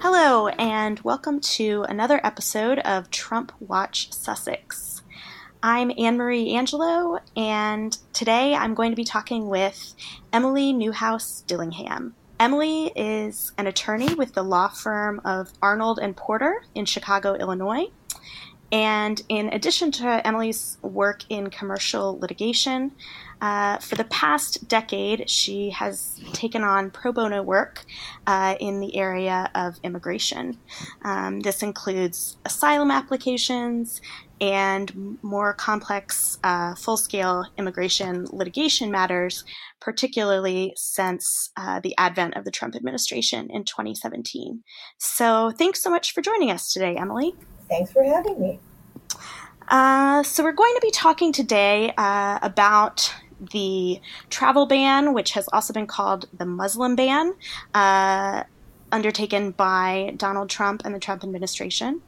Hello, and welcome to another episode of Trump Watch Sussex. I'm Anne-Marie Angelo, and today I'm going to be talking with Emily Newhouse Dillingham. Emily is an attorney with the law firm of Arnold & Porter in Chicago, Illinois. And in addition to Emily's work in commercial litigation, for the past decade, she has taken on pro bono work in the area of immigration. This includes asylum applications and more complex full-scale immigration litigation matters, particularly since the advent of the Trump administration in 2017. So thanks so much for joining us today, Emily. Thanks for having me. So we're going to be talking today about the travel ban, which has also been called the Muslim ban, undertaken by Donald Trump and the Trump administration.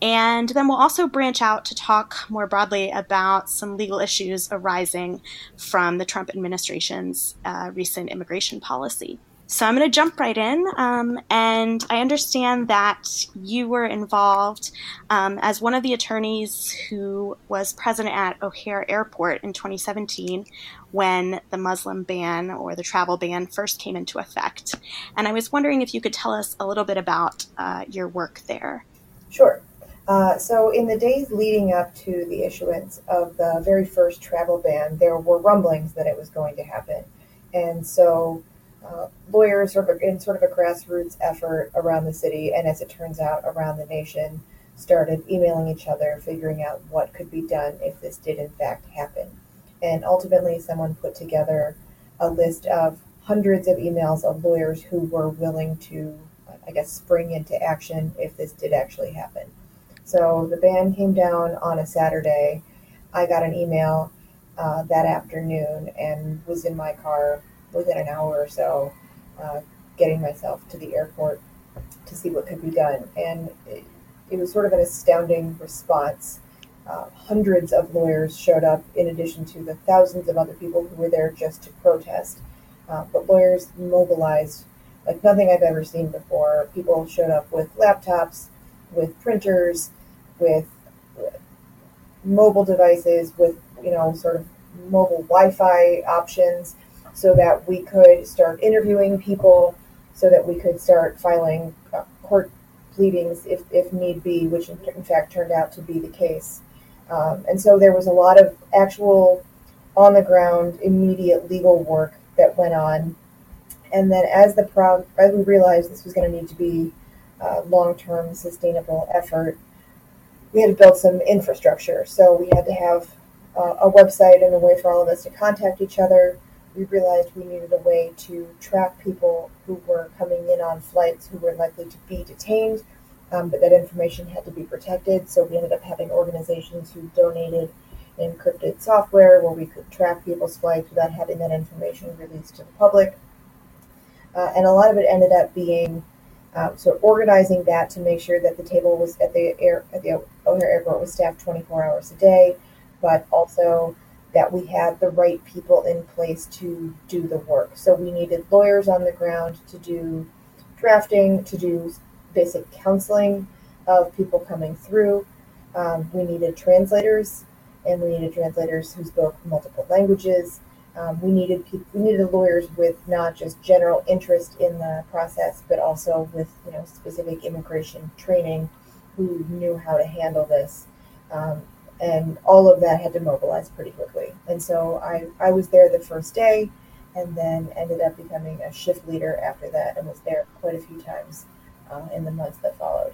And then we'll also branch out to talk more broadly about some legal issues arising from the Trump administration's recent immigration policy. So I'm going to jump right in, and I understand that you were involved as one of the attorneys who was present at O'Hare Airport in 2017 when the Muslim ban or the travel ban first came into effect. And I was wondering if you could tell us a little bit about your work there. Sure. So in the days leading up to the issuance of the very first travel ban, there were rumblings that it was going to happen. And so lawyers in sort of a grassroots effort around the city, and as it turns out, around the nation, started emailing each other, figuring out what could be done if this did in fact happen. And ultimately, someone put together a list of hundreds of emails of lawyers who were willing to, I guess, spring into action if this did actually happen. So the ban came down on a Saturday. I got an email that afternoon and was in my car within an hour or so, getting myself to the airport to see what could be done. And it was sort of an astounding response. Hundreds of lawyers showed up in addition to the thousands of other people who were there just to protest. But lawyers mobilized like nothing I've ever seen before. People showed up with laptops, with printers, with mobile devices, with, you know, sort of mobile Wi-Fi options, so that we could start interviewing people, so that we could start filing court pleadings if need be, which in fact turned out to be the case. And so there was a lot of actual on-the-ground, immediate legal work that went on. And then as we realized this was going to need to be a long-term sustainable effort, we had to build some infrastructure. So we had to have a website and a way for all of us to contact each other. We realized we needed a way to track people who were coming in on flights who were likely to be detained, but that information had to be protected. So we ended up having organizations who donated encrypted software where we could track people's flights without having that information released to the public. And a lot of it ended up being so organizing that to make sure that the table was at the O'Hare Airport was staffed 24 hours a day, but also that we had the right people in place to do the work. So we needed lawyers on the ground to do drafting, to do basic counseling of people coming through. We needed translators, and we needed translators who spoke multiple languages. We needed lawyers with not just general interest in the process, but also with, you know, specific immigration training, who knew how to handle this. And all of that had to mobilize pretty quickly. And so I was there the first day and then ended up becoming a shift leader after that, and was there quite a few times in the months that followed.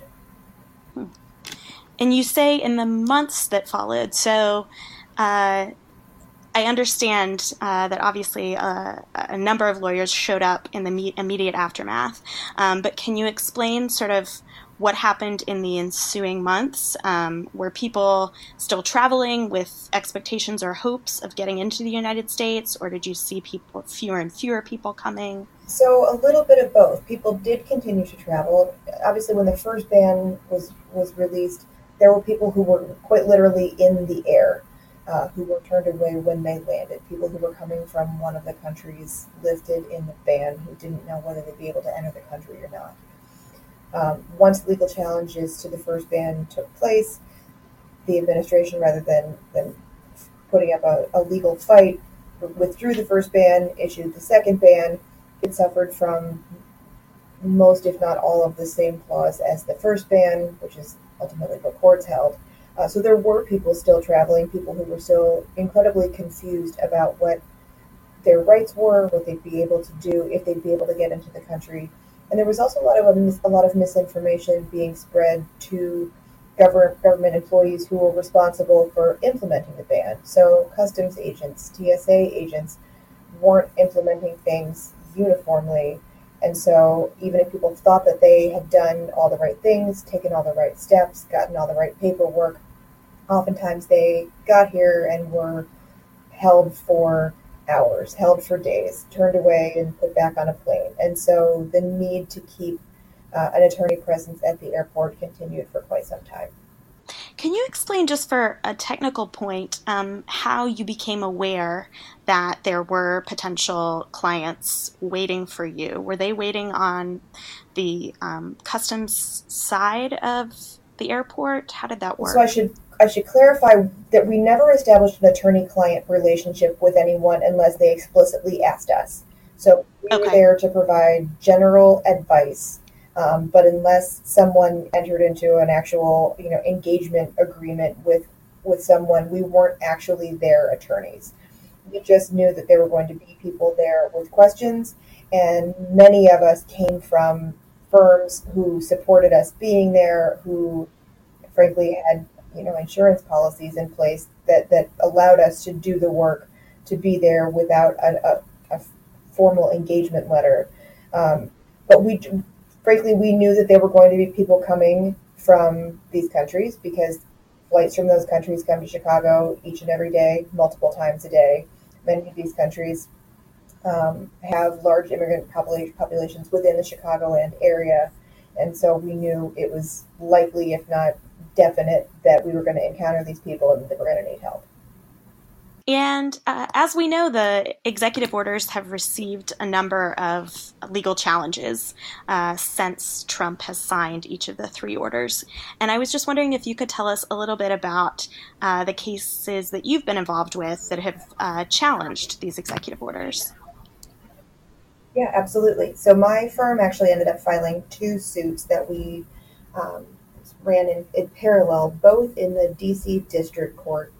And you say in the months that followed. So I understand that obviously a number of lawyers showed up in the immediate aftermath. But can you explain sort of what happened in the ensuing months? Were people still traveling with expectations or hopes of getting into the United States, or did you see people, fewer and fewer people coming? So a little bit of both. People did continue to travel. Obviously, when the first ban was released, there were people who were quite literally in the air, who were turned away when they landed. People who were coming from one of the countries lifted in the ban who didn't know whether they'd be able to enter the country or not. Once legal challenges to the first ban took place, the administration, rather than putting up a legal fight, withdrew the first ban, issued the second ban. It suffered from most, if not all, of the same flaws as the first ban, which is ultimately what courts held. So there were people still traveling, people who were still incredibly confused about what their rights were, what they'd be able to do, if they'd be able to get into the country. And there was also a lot of misinformation being spread to government employees who were responsible for implementing the ban. So customs agents, TSA agents, weren't implementing things uniformly. And so even if people thought that they had done all the right things, taken all the right steps, gotten all the right paperwork, oftentimes they got here and were held for hours, held for days, turned away and put back on a plane. And so the need to keep an attorney presence at the airport continued for quite some time. Can you explain, just for a technical point, how you became aware that there were potential clients waiting for you? Were they waiting on the customs side of the airport? How did that work? So I should clarify that we never established an attorney-client relationship with anyone unless they explicitly asked us. So we were there to provide general advice. But unless someone entered into an actual, engagement agreement with someone, we weren't actually their attorneys. We just knew that there were going to be people there with questions, and many of us came from firms who supported us being there, who frankly had, insurance policies in place that allowed us to do the work, to be there without a formal engagement letter. Frankly, we knew that there were going to be people coming from these countries because flights from those countries come to Chicago each and every day, multiple times a day. Many of these countries have large immigrant populations within the Chicagoland area. And so we knew it was likely, if not definite, that we were going to encounter these people and that they were going to need help. And as we know, the executive orders have received a number of legal challenges since Trump has signed each of the three orders. And I was just wondering if you could tell us a little bit about the cases that you've been involved with that have challenged these executive orders. Yeah, absolutely. So my firm actually ended up filing two suits that we ran in parallel, both in the D.C. District Court.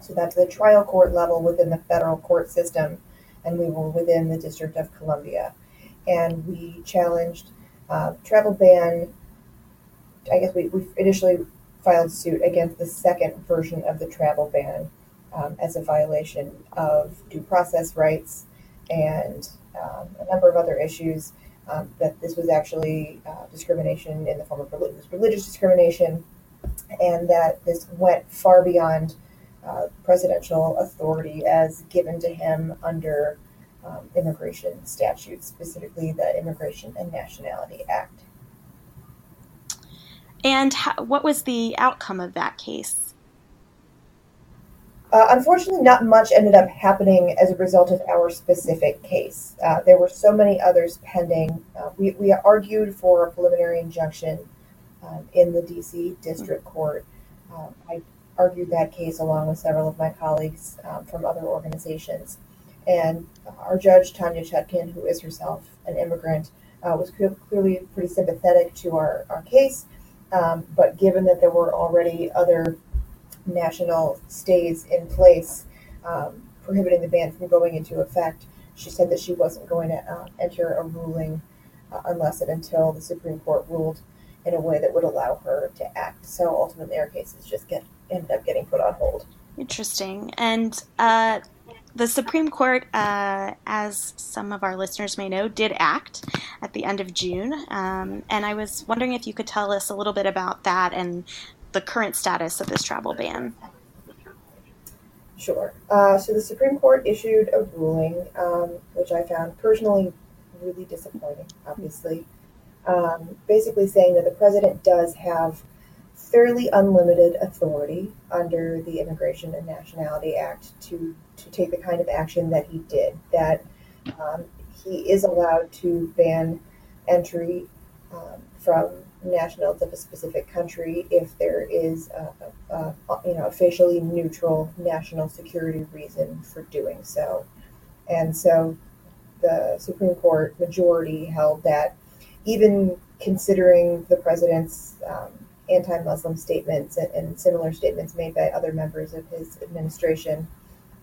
So that's the trial court level within the federal court system, and we were within the District of Columbia. And we challenged travel ban. I guess we initially filed suit against the second version of the travel ban as a violation of due process rights and a number of other issues, that this was actually discrimination in the form of religious discrimination, and that this went far beyond presidential authority as given to him under immigration statutes, specifically the Immigration and Nationality Act. And what was the outcome of that case? Unfortunately, not much ended up happening as a result of our specific case. There were so many others pending. We argued for a preliminary injunction in the D.C. District Court. I argued that case along with several of my colleagues from other organizations. And our judge, Tanya Chutkin, who is herself an immigrant, was clearly pretty sympathetic to our case. But given that there were already other national stays in place prohibiting the ban from going into effect, she said that she wasn't going to enter a ruling unless and until the Supreme Court ruled in a way that would allow her to act. So ultimately our cases just ended up getting put on hold. Interesting. And the Supreme Court, as some of our listeners may know, did act at the end of June. And I was wondering if you could tell us a little bit about that and the current status of this travel ban. Sure. So the Supreme Court issued a ruling, which I found personally really disappointing, obviously, basically saying that the president does have fairly unlimited authority under the Immigration and Nationality Act to take the kind of action that he did, that he is allowed to ban entry from nationals of a specific country if there is a facially neutral national security reason for doing so. And so the Supreme Court majority held that even considering the president's anti-Muslim statements and similar statements made by other members of his administration,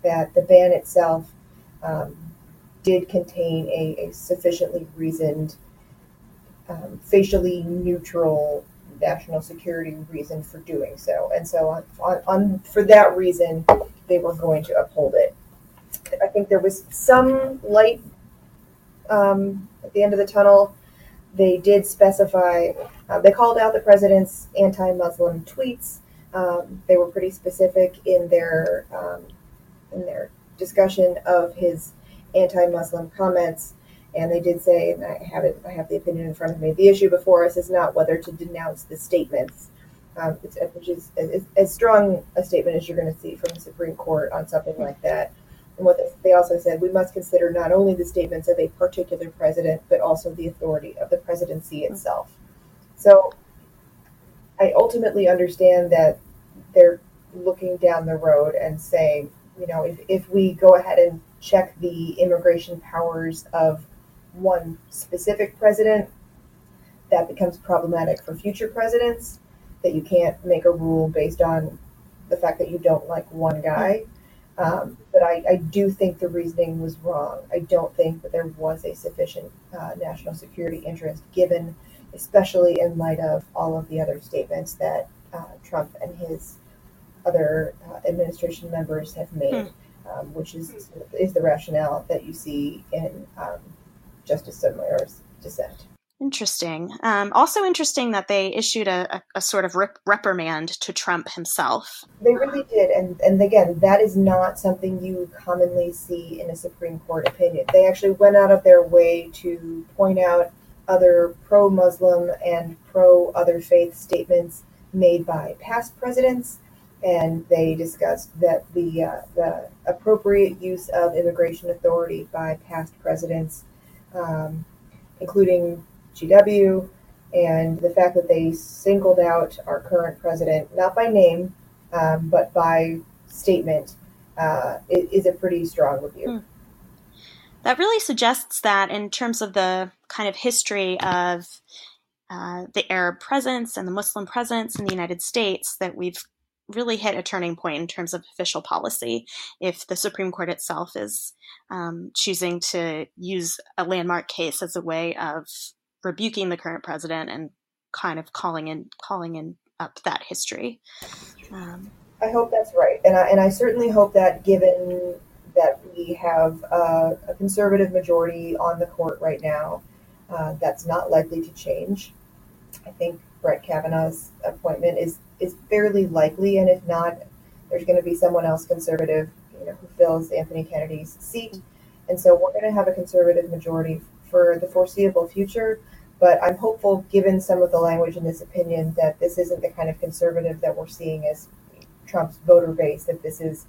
that the ban itself did contain a sufficiently reasoned, facially neutral national security reason for doing so. And so for that reason, they were going to uphold it. I think there was some light at the end of the tunnel. They did specify, they called out the president's anti-Muslim tweets. They were pretty specific in their discussion of his anti-Muslim comments. And they did say, and I have the opinion in front of me, the issue before us is not whether to denounce the statements, which is as strong a statement as you're going to see from the Supreme Court on something like that. And what they also said, we must consider not only the statements of a particular president, but also the authority of the presidency itself. So I ultimately understand that they're looking down the road and saying, you know, if we go ahead and check the immigration powers of one specific president, that becomes problematic for future presidents, that you can't make a rule based on the fact that you don't like one guy. But I do think the reasoning was wrong. I don't think that there was a sufficient national security interest given, especially in light of all of the other statements that Trump and his other administration members have made, which is the rationale that you see in Justice Sotomayor's dissent. Interesting. Also interesting that they issued a sort of reprimand to Trump himself. They really did. And again, that is not something you commonly see in a Supreme Court opinion. They actually went out of their way to point out other pro-Muslim and pro-other faith statements made by past presidents. And they discussed that the appropriate use of immigration authority by past presidents, including GW, and the fact that they singled out our current president, not by name, but by statement, is a pretty strong rebuke. That really suggests that in terms of the kind of history of the Arab presence and the Muslim presence in the United States, that we've really hit a turning point in terms of official policy if the Supreme Court itself is choosing to use a landmark case as a way of rebuking the current president and kind of calling up that history. I hope that's right. And I certainly hope that, given that we have a conservative majority on the court right now, that's not likely to change. I think Brett Kavanaugh's appointment is fairly likely, and if not, there's going to be someone else conservative, you know, who fills Anthony Kennedy's seat. And so we're going to have a conservative majority for the foreseeable future, but I'm hopeful, given some of the language in this opinion, that this isn't the kind of conservative that we're seeing as Trump's voter base, that this is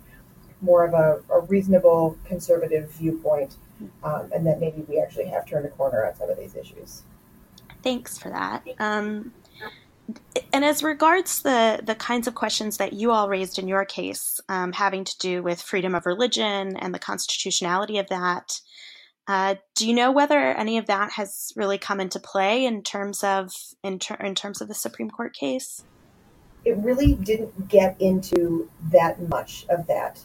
more of a reasonable conservative viewpoint, and that maybe we actually have turned a corner on some of these issues. Thanks for that. And as regards the kinds of questions that you all raised in your case, having to do with freedom of religion and the constitutionality of that, do you know whether any of that has really come into play in terms of the Supreme Court case? It really didn't get into that much of that.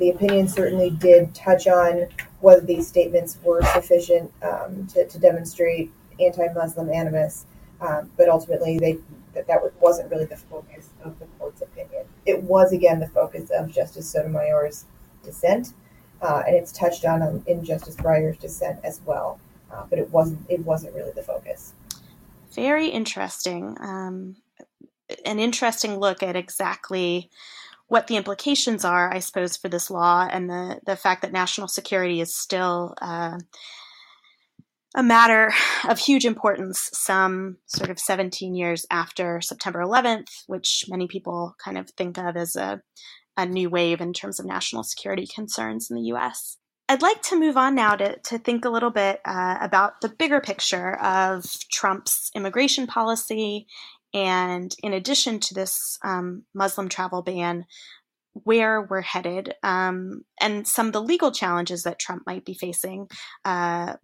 The opinion certainly did touch on whether these statements were sufficient to demonstrate anti-Muslim animus. But ultimately, that wasn't really the focus of the court's opinion. It was, again, the focus of Justice Sotomayor's dissent, and it's touched on in Justice Breyer's dissent as well. But it wasn't really the focus. Very interesting. An interesting look at exactly what the implications are, I suppose, for this law, and the fact that national security is still a matter of huge importance some sort of 17 years after September 11th, which many people kind of think of as a new wave in terms of national security concerns in the U.S. I'd like to move on now to think a little bit about the bigger picture of Trump's immigration policy, and in addition to this Muslim travel ban, where we're headed, and some of the legal challenges that Trump might be facing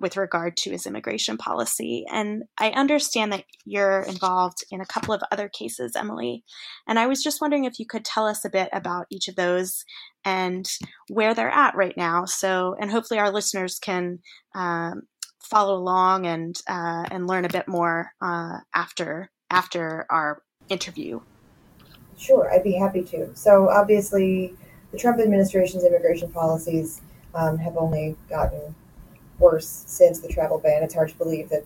with regard to his immigration policy. And I understand that you're involved in a couple of other cases, Emily, and I was just wondering if you could tell us a bit about each of those and where they're at right now. So, and hopefully our listeners can follow along and learn a bit more after our interview. Sure, I'd be happy to. So obviously, the Trump administration's immigration policies have only gotten worse since the travel ban. It's hard to believe that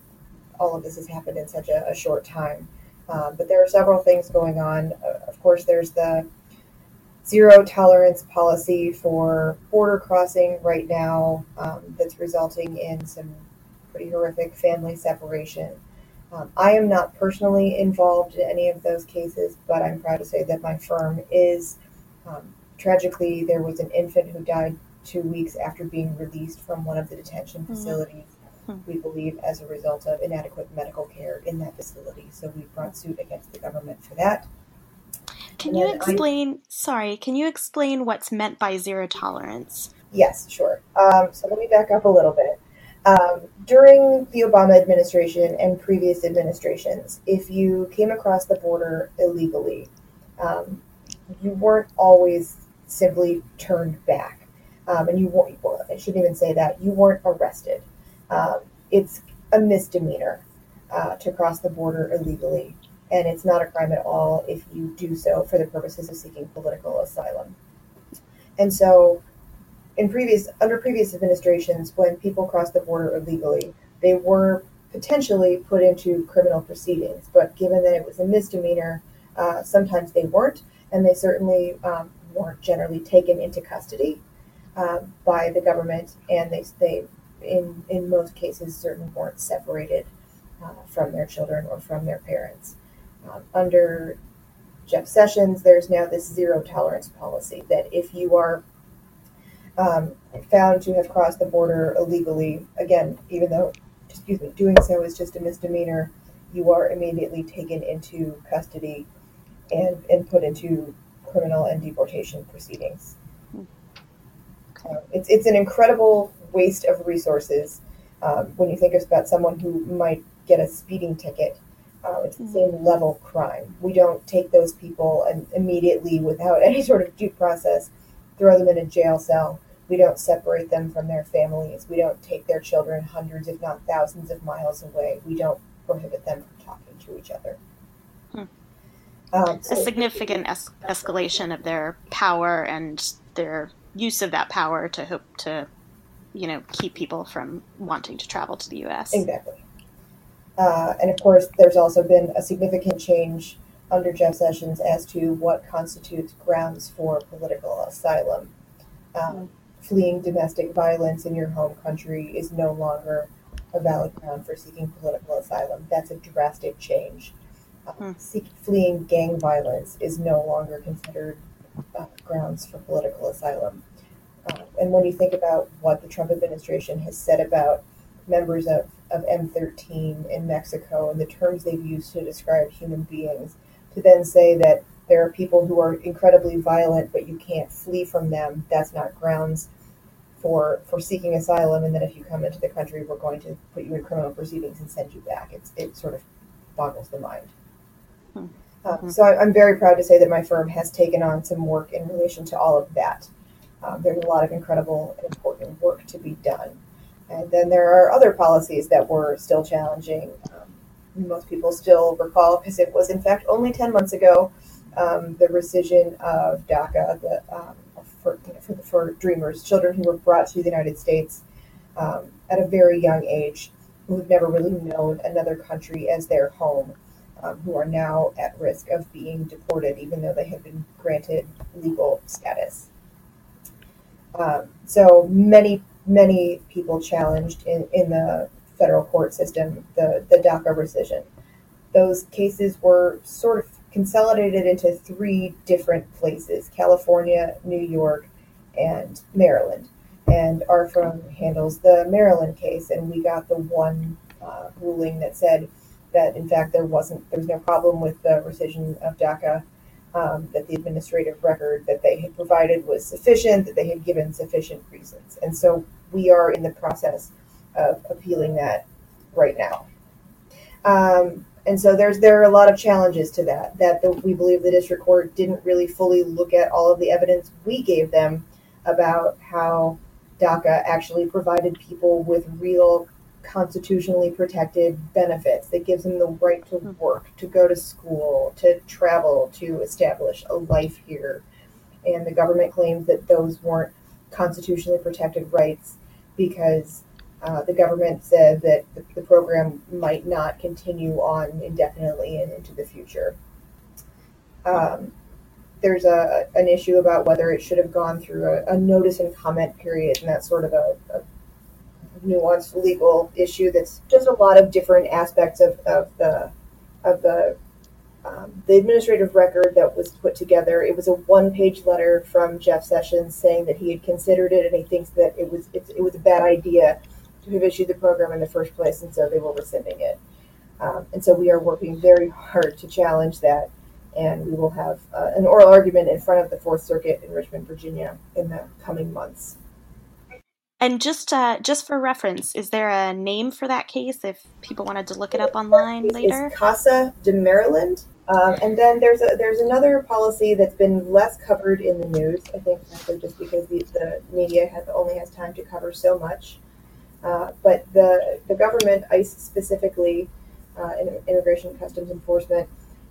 all of this has happened in such a short time. But there are several things going on. Of course, there's the zero tolerance policy for border crossing right now that's resulting in some pretty horrific family separation. I am not personally involved in any of those cases, but I'm proud to say that my firm is. Tragically, there was an infant who died 2 weeks after being released from one of the detention facilities, we believe as a result of inadequate medical care in that facility. So we brought suit against the government for that. Can you explain what's meant by zero tolerance? Yes, sure. So let me back up a little bit. During the Obama administration and previous administrations, if you came across the border illegally, you weren't always simply turned back. And I shouldn't even say that. You weren't arrested. It's a misdemeanor to cross the border illegally, and it's not a crime at all if you do so for the purposes of seeking political asylum. And so under previous administrations, when people crossed the border illegally, they were potentially put into criminal proceedings. But given that it was a misdemeanor, sometimes they weren't, and they certainly weren't generally taken into custody by the government, and they in most cases certainly weren't separated from their children or from their parents. Under Jeff Sessions, there's now this zero tolerance policy that if you are found to have crossed the border illegally, again, even though doing so is just a misdemeanor, you are immediately taken into custody and put into criminal and deportation proceedings. Okay. It's an incredible waste of resources when you think about someone who might get a speeding ticket. It's the same level of crime. We don't take those people and immediately, without any sort of due process, throw them in a jail cell. We don't separate them from their families. We don't take their children hundreds, if not thousands of miles away. We don't prohibit them from talking to each other. A significant escalation of their power and their use of that power to hope to, keep people from wanting to travel to the U.S. Exactly. And of course, there's also been a significant change under Jeff Sessions as to what constitutes grounds for political asylum. Fleeing domestic violence in your home country is no longer a valid ground for seeking political asylum. That's a drastic change. Fleeing gang violence is no longer considered grounds for political asylum. And when you think about what the Trump administration has said about members of M13 in Mexico and the terms they've used to describe human beings, to then say that there are people who are incredibly violent, but you can't flee from them, that's not grounds for seeking asylum. And then if you come into the country, we're going to put you in criminal proceedings and send you back. It sort of boggles the mind. So I'm very proud to say that my firm has taken on some work in relation to all of that. There's a lot of incredible and important work to be done. And then there are other policies that were still challenging. Most people still recall, because it was in fact only 10 months ago, the rescission of DACA for Dreamers, children who were brought to the United States at a very young age, who have never really known another country as their home, who are now at risk of being deported, even though they have been granted legal status. So many people challenged in the federal court system, the DACA rescission. Those cases were sort of consolidated into three different places: California, New York, and Maryland. And our firm handles the Maryland case, and we got the one ruling that said that, in fact, there was no problem with the rescission of DACA, that the administrative record that they had provided was sufficient, that they had given sufficient reasons. And so we are in the process of appealing that right now. And so there are a lot of challenges to that, we believe the district court didn't really fully look at all of the evidence we gave them about how DACA actually provided people with real constitutionally protected benefits that gives them the right to work, to go to school, to travel, to establish a life here. And the government claims that those weren't constitutionally protected rights because the government said that the program might not continue on indefinitely and into the future. There's an issue about whether it should have gone through a notice and comment period, and that's sort of a nuanced legal issue. That's just a lot of different aspects of the administrative record that was put together. It was a one-page letter from Jeff Sessions saying that he had considered it and he thinks that it was a bad idea to have issued the program in the first place, and so they were rescinding it. And so we are working very hard to challenge that, and we will have an oral argument in front of the Fourth Circuit in Richmond, Virginia, in the coming months. And just for reference, is there a name for that case if people wanted to look it up online later? It's Casa de Maryland. And then there's another policy that's been less covered in the news, I think, just because the media only has time to cover so much. But the government, ICE specifically, Immigration and Customs Enforcement,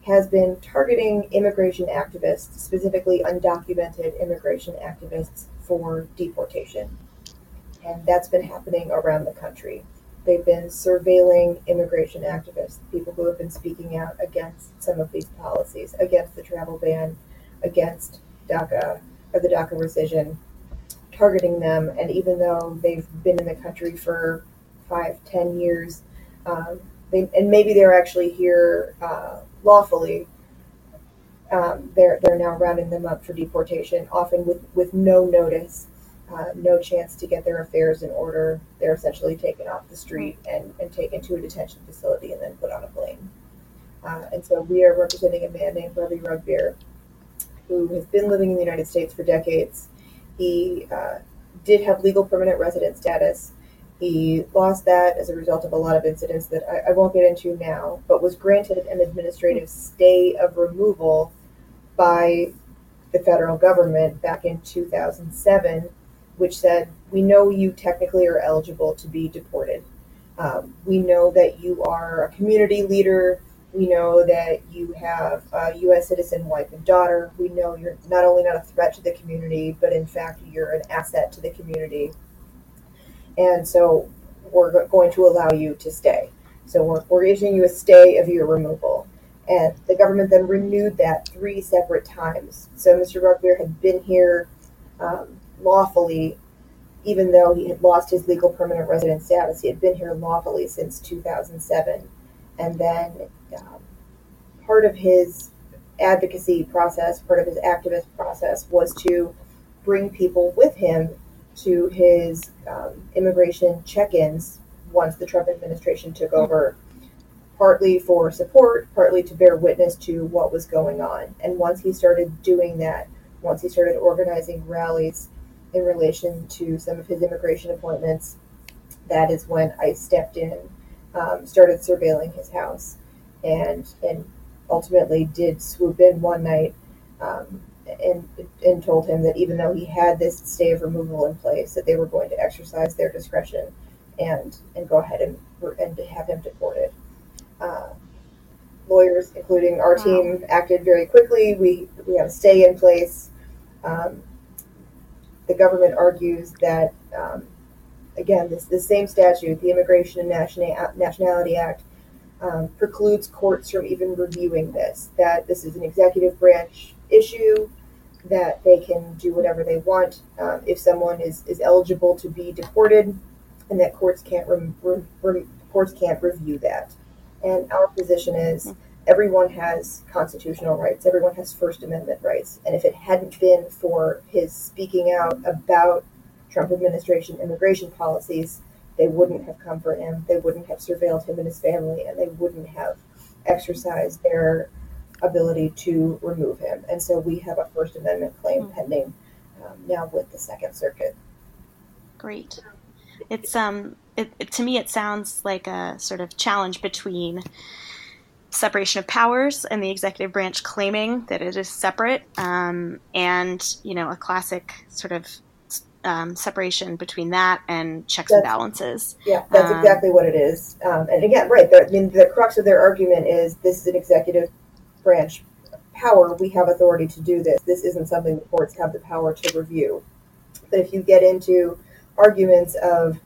has been targeting immigration activists, specifically undocumented immigration activists, for deportation. And that's been happening around the country. They've been surveilling immigration activists, people who have been speaking out against some of these policies, against the travel ban, against DACA, or the DACA rescission, targeting them. And even though they've been in the country for 5-10 years, and maybe they're actually here lawfully, they're now rounding them up for deportation, often with no notice. No chance to get their affairs in order. They're essentially taken off the street and taken to a detention facility and then put on a plane. And so we are representing a man named Ravi Ragbir, who has been living in the United States for decades. He did have legal permanent resident status. He lost that as a result of a lot of incidents that I won't get into now, but was granted an administrative stay of removal by the federal government back in 2007, which said, we know you technically are eligible to be deported. We know that you are a community leader. We know that you have a U.S. citizen wife and daughter. We know you're not only not a threat to the community, but in fact, you're an asset to the community. And so we're going to allow you to stay. So we're issuing you a stay of your removal. And the government then renewed that 3 separate times. So Mr. Ragbir had been here lawfully, even though he had lost his legal permanent resident status. He had been here lawfully since 2007. And then part of his advocacy process, part of his activist process, was to bring people with him to his immigration check-ins once the Trump administration took over, partly for support, partly to bear witness to what was going on. And once he started doing that, once he started organizing rallies in relation to some of his immigration appointments, that is when I stepped in, started surveilling his house, and ultimately did swoop in one night and told him that even though he had this stay of removal in place, that they were going to exercise their discretion and go ahead and have him deported. Lawyers, including our team, acted very quickly. We have a stay in place. The government argues that, again, the same statute, the Immigration and Nationality Act, precludes courts from even reviewing this, that this is an executive branch issue, that they can do whatever they want if someone is eligible to be deported, and that courts can't courts can't review that. And our position is everyone has constitutional rights. Everyone has First Amendment rights. And if it hadn't been for his speaking out about Trump administration immigration policies, they wouldn't have come for him. They wouldn't have surveilled him and his family, and they wouldn't have exercised their ability to remove him. And so we have a First Amendment claim pending now with the Second Circuit. Great. It's to me, it sounds like a sort of challenge between separation of powers and the executive branch claiming that it is separate, and, you know, a classic sort of separation between that and checks and balances. Yeah, that's exactly what it is. And again, right, I mean, the crux of their argument is this is an executive branch power. We have authority to do this. This isn't something the courts have the power to review. But if you get into arguments of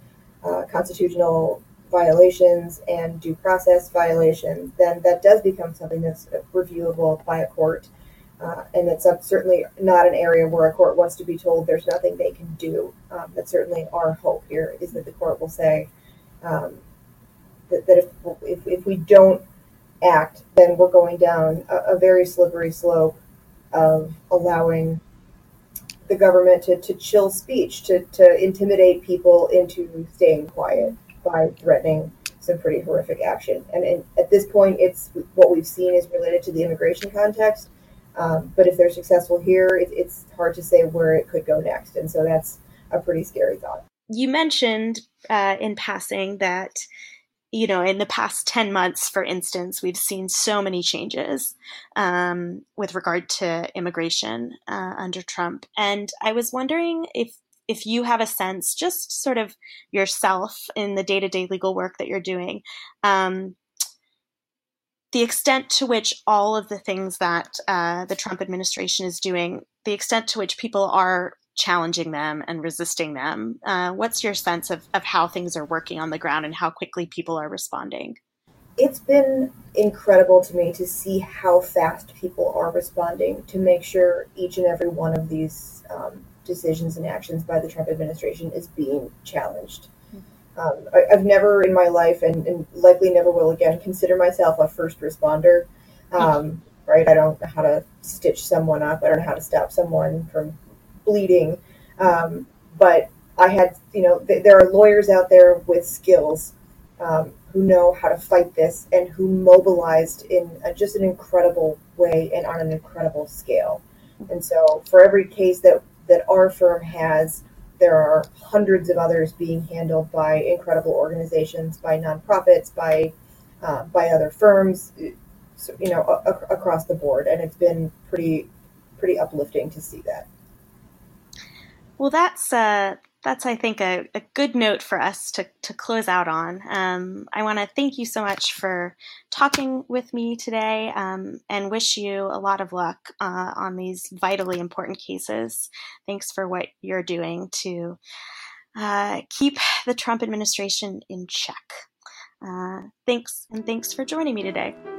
constitutional violations and due process violations, then that does become something that's reviewable by a court. And that's certainly not an area where a court wants to be told there's nothing they can do. That's certainly our hope here, is that the court will say that if we don't act, then we're going down a very slippery slope of allowing the government to chill speech, to intimidate people into staying quiet by threatening some pretty horrific action. And at this point, it's what we've seen is related to the immigration context. But if they're successful here, it's hard to say where it could go next. And so that's a pretty scary thought. You mentioned in passing that, you know, in the past 10 months, for instance, we've seen so many changes with regard to immigration under Trump. And I was wondering if you have a sense, just sort of yourself in the day-to-day legal work that you're doing, the extent to which all of the things that the Trump administration is doing, the extent to which people are challenging them and resisting them, what's your sense of how things are working on the ground and how quickly people are responding? It's been incredible to me to see how fast people are responding to make sure each and every one of these decisions and actions by the Trump administration is being challenged. I've never in my life, and likely never will again, consider myself a first responder, right? I don't know how to stitch someone up. I don't know how to stop someone from bleeding. But I had, you know, there are lawyers out there with skills who know how to fight this and who mobilized in just an incredible way and on an incredible scale. And so for every case that our firm has, there are hundreds of others being handled by incredible organizations, by nonprofits, by other firms, you know, across the board, and it's been pretty uplifting to see that. Well, that's I think a good note for us to close out on. I want to thank you so much for talking with me today, and wish you a lot of luck on these vitally important cases. Thanks for what you're doing to keep the Trump administration in check. Thanks for joining me today.